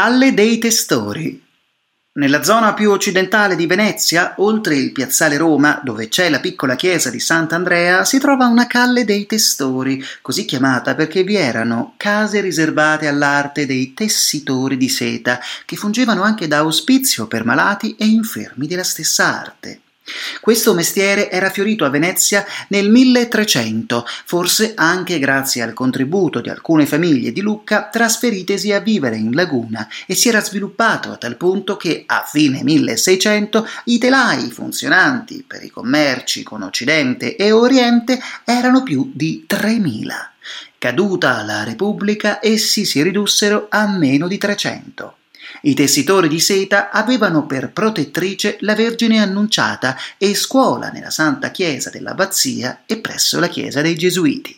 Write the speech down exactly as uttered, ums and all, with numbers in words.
Calle dei Testori. Nella zona più occidentale di Venezia, oltre il piazzale Roma, dove c'è la piccola chiesa di Sant'Andrea, si trova una Calle dei Testori, così chiamata perché vi erano case riservate all'arte dei tessitori di seta, che fungevano anche da ospizio per malati e infermi della stessa arte. Questo mestiere era fiorito a Venezia nel milletrecento, forse anche grazie al contributo di alcune famiglie di Lucca trasferitesi a vivere in laguna, e si era sviluppato a tal punto che a fine milleseicento i telai funzionanti per i commerci con Occidente e Oriente erano più di tremila. Caduta la Repubblica, essi si ridussero a meno di trecento. I tessitori di seta avevano per protettrice la Vergine Annunciata e scuola nella Santa Chiesa dell'Abbazia e presso la Chiesa dei Gesuiti.